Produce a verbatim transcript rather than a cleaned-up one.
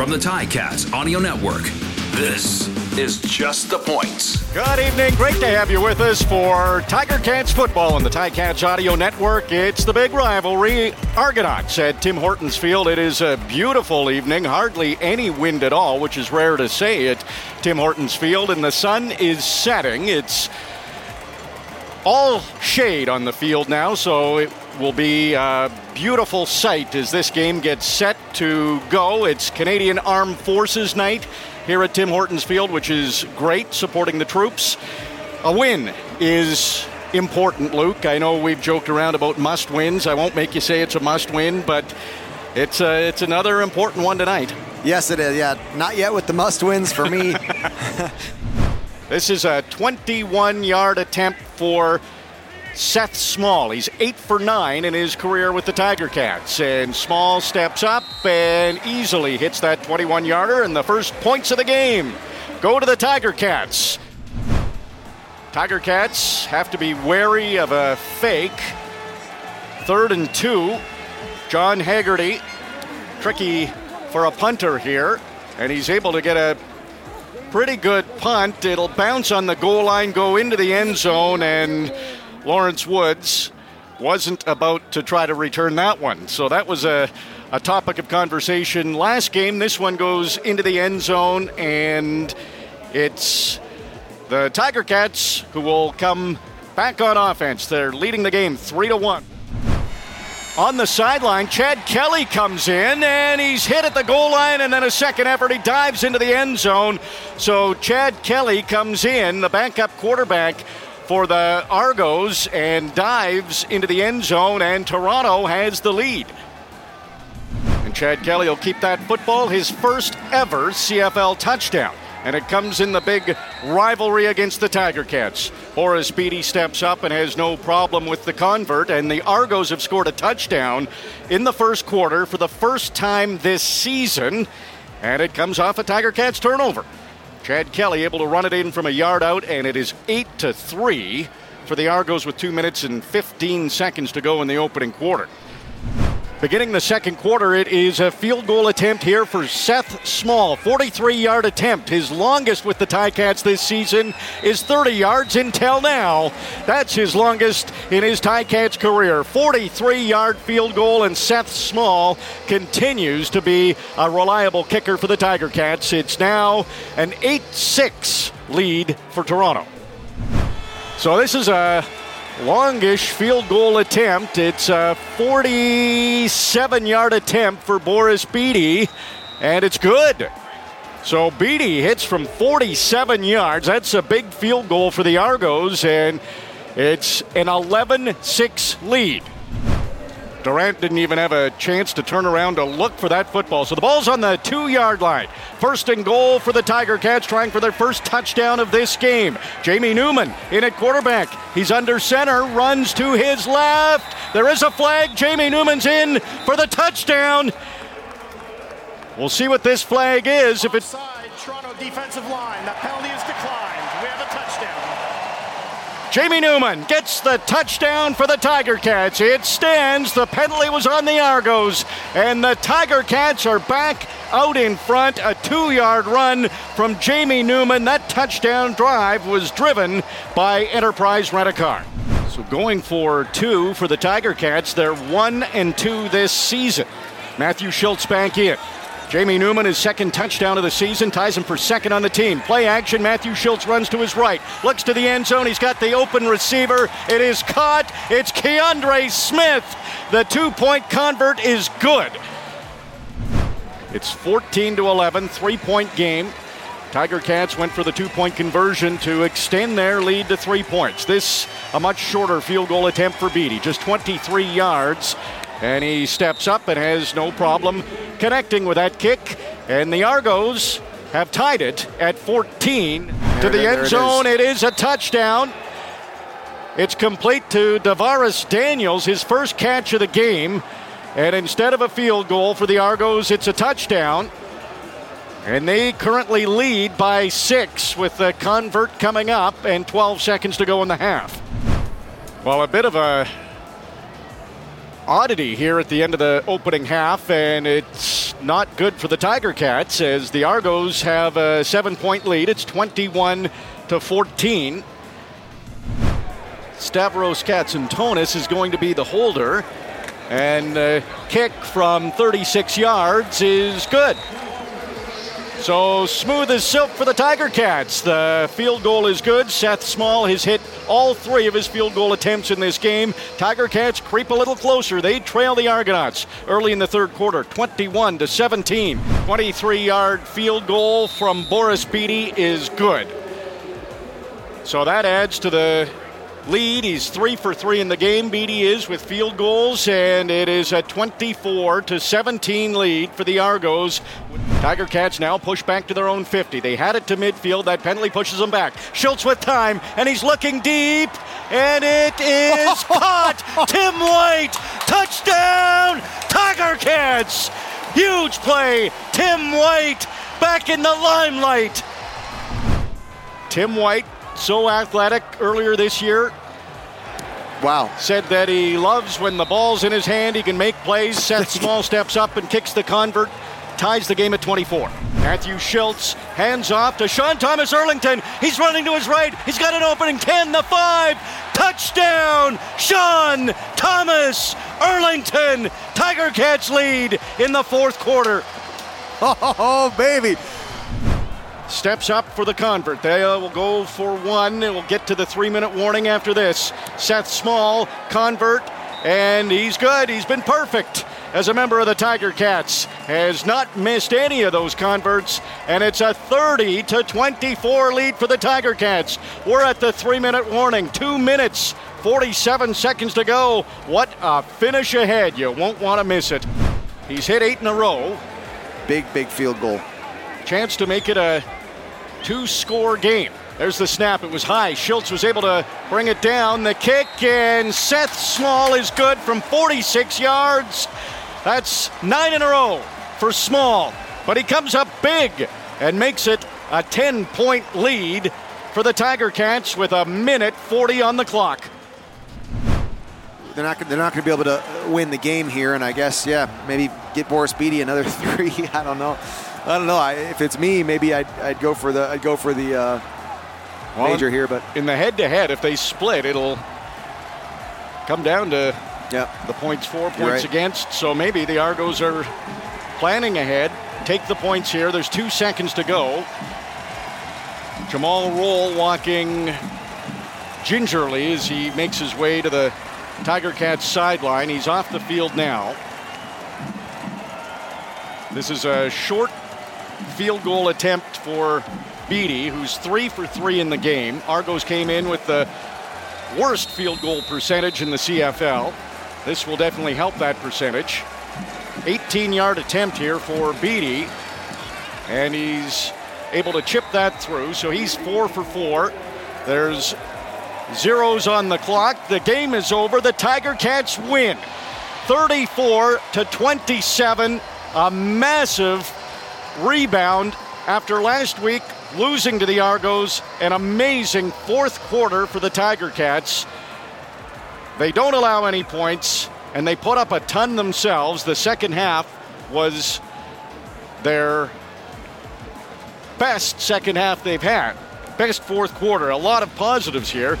From the Ticats Audio Network, this is Just the Points. Good evening. Great to have you with us for Tiger Cats football on the Ticats Audio Network. It's the big rivalry, Argonauts at Tim Hortons Field. It is a beautiful evening, hardly any wind at all, which is rare to say at Tim Hortons Field, and the sun is setting. It's all shade on the field now, so it will be a beautiful sight as this game gets set to go. It's Canadian Armed Forces Night here at Tim Hortons Field, which is great, supporting the troops. A win is important, Luke. I know we've joked around about must-wins. I won't make you say it's a must-win, but it's a, it's another important one tonight. Yes, it is. Yeah, not yet with the must-wins for me. This is a twenty-one-yard attempt for Seth Small. He's eight for nine in his career with the Tiger Cats, and Small steps up and easily hits that twenty-one-yarder, and the first points of the game go to the Tiger Cats. Tiger Cats have to be wary of a fake. Third and two. John Haggerty, tricky for a punter here, and he's able to get a pretty good punt. It'll bounce on the goal line, go into the end zone, and Lawrence Woods wasn't about to try to return that one. So that was a, a topic of conversation last game. This one goes into the end zone, and it's the Tiger Cats who will come back on offense. They're leading the game three to one. On the sideline, Chad Kelly comes in, and he's hit at the goal line, and then a second effort, he dives into the end zone. So Chad Kelly comes in, the backup quarterback for the Argos, and dives into the end zone, and Toronto has the lead. And Chad Kelly will keep that football, his first ever C F L touchdown, and it comes in the big rivalry against the Tiger Cats. Horace Beattie steps up and has no problem with the convert, and the Argos have scored a touchdown in the first quarter for the first time this season, and it comes off a Tiger Cats turnover. Chad Kelly able to run it in from a yard out, and it is eight to three for the Argos with two minutes and fifteen seconds to go in the opening quarter. Beginning the second quarter, it is a field goal attempt here for Seth Small. forty-three-yard attempt. His longest with the Ticats this season is thirty yards until now. That's his longest in his Ticats career. forty-three-yard field goal, and Seth Small continues to be a reliable kicker for the Tiger Cats. It's now an eight six lead for Toronto. So this is a longish field goal attempt. It's a forty-seven-yard attempt for Boris Bédard, and it's good. So Beattie hits from forty-seven yards. That's a big field goal for the Argos, and it's an eleven six lead. Durant didn't even have a chance to turn around to look for that football. So the ball's on the two-yard line. First and goal for the Tiger Cats, trying for their first touchdown of this game. Jamie Newman in at quarterback. He's under center, runs to his left. There is a flag. Jamie Newman's in for the touchdown. We'll see what this flag is. If it's offside, Toronto defensive line. The penalty is declined. We have a touchdown. Jamie Newman gets the touchdown for the Tiger Cats. It stands. The penalty was on the Argos, and the Tiger Cats are back out in front. A two-yard run from Jamie Newman. That touchdown drive was driven by Enterprise Rent-A-Car. So going for two for the Tiger Cats. They're one and two this season. Matthew Schultz back in. Jamie Newman, his second touchdown of the season, ties him for second on the team. Play action, Matthew Schultz runs to his right, looks to the end zone, he's got the open receiver, it is caught, it's Keandre Smith. The two-point convert is good. It's fourteen to eleven, three-point game. Tiger Cats went for the two-point conversion to extend their lead to three points. This, a much shorter field goal attempt for Beattie, just twenty-three yards. And he steps up and has no problem connecting with that kick. And the Argos have tied it at fourteen. There to the end zone. It is. it is a touchdown. It's complete to DeVaris Daniels, his first catch of the game. And instead of a field goal for the Argos, it's a touchdown. And they currently lead by six with the convert coming up and twelve seconds to go in the half. Well, a bit of a oddity here at the end of the opening half, and it's not good for the Tiger Cats as the Argos have a seven-point lead. It's twenty-one to fourteen. Stavros Katsantonis is going to be the holder. And a kick from thirty-six yards is good. So smooth as silk for the Tiger Cats. The field goal is good. Seth Small has hit all three of his field goal attempts in this game. Tiger Cats creep a little closer. They trail the Argonauts early in the third quarter, twenty-one to seventeen. twenty-three-yard field goal from Boris Bédard is good. So that adds to the lead. He's three for three in the game. Beattie is with field goals, and it is a twenty-four to seventeen lead for the Argos. Tiger Cats now push back to their own fifty. They had it to midfield. That penalty pushes them back. Schultz with time, and he's looking deep, and it is caught. Tim White, touchdown, Tiger Cats. Huge play. Tim White back in the limelight. Tim White, so athletic earlier this year. Wow. Said that he loves when the ball's in his hand, he can make plays. Seth Small steps up and kicks the convert, ties the game at twenty-four. Matthew Schultz hands off to Sean Thomas Erlington. He's running to his right. He's got an opening. ten to five. Touchdown, Sean Thomas Erlington. Tiger Cats lead in the fourth quarter. Oh, baby. Steps up for the convert. They uh, will go for one. It will get to the three-minute warning after this. Seth Small, convert, and he's good. He's been perfect as a member of the Tiger Cats. Has not missed any of those converts, and it's a thirty to twenty-four lead for the Tiger Cats. We're at the three-minute warning. Two minutes, forty-seven seconds to go. What a finish ahead. You won't want to miss it. He's hit eight in a row. Big, big field goal. Chance to make it a two-score game. There's the snap. It was high. Schultz was able to bring it down. The kick, and Seth Small is good from forty-six yards. That's nine in a row for Small. But he comes up big and makes it a ten-point lead for the Tiger Cats with a minute forty on the clock. They're not, they're not going to be able to win the game here, and I guess, yeah, maybe get Boris Bédard another three. I don't know. I don't know. I, if it's me, maybe I'd, I'd go for the I'd go for the uh, well, major here. But in the head-to-head, if they split, it'll come down to yeah. the points for, points right. against. So maybe the Argos are planning ahead. Take the points here. There's two seconds to go. Jamal Roll walking gingerly as he makes his way to the Tiger Cats sideline. He's off the field now. This is a short field goal attempt for Beattie, who's three for three in the game. Argos came in with the worst field goal percentage in the C F L. This will definitely help that percentage. eighteen-yard attempt here for Beattie, and he's able to chip that through, so he's four for four. There's zeros on the clock. The game is over. The Tiger Cats win, thirty-four to twenty-seven. A massive rebound after last week losing to the Argos. An amazing fourth quarter for the Tiger Cats. They don't allow any points, and they put up a ton themselves. The second half was their best second half they've had. Best fourth quarter. A lot of positives here.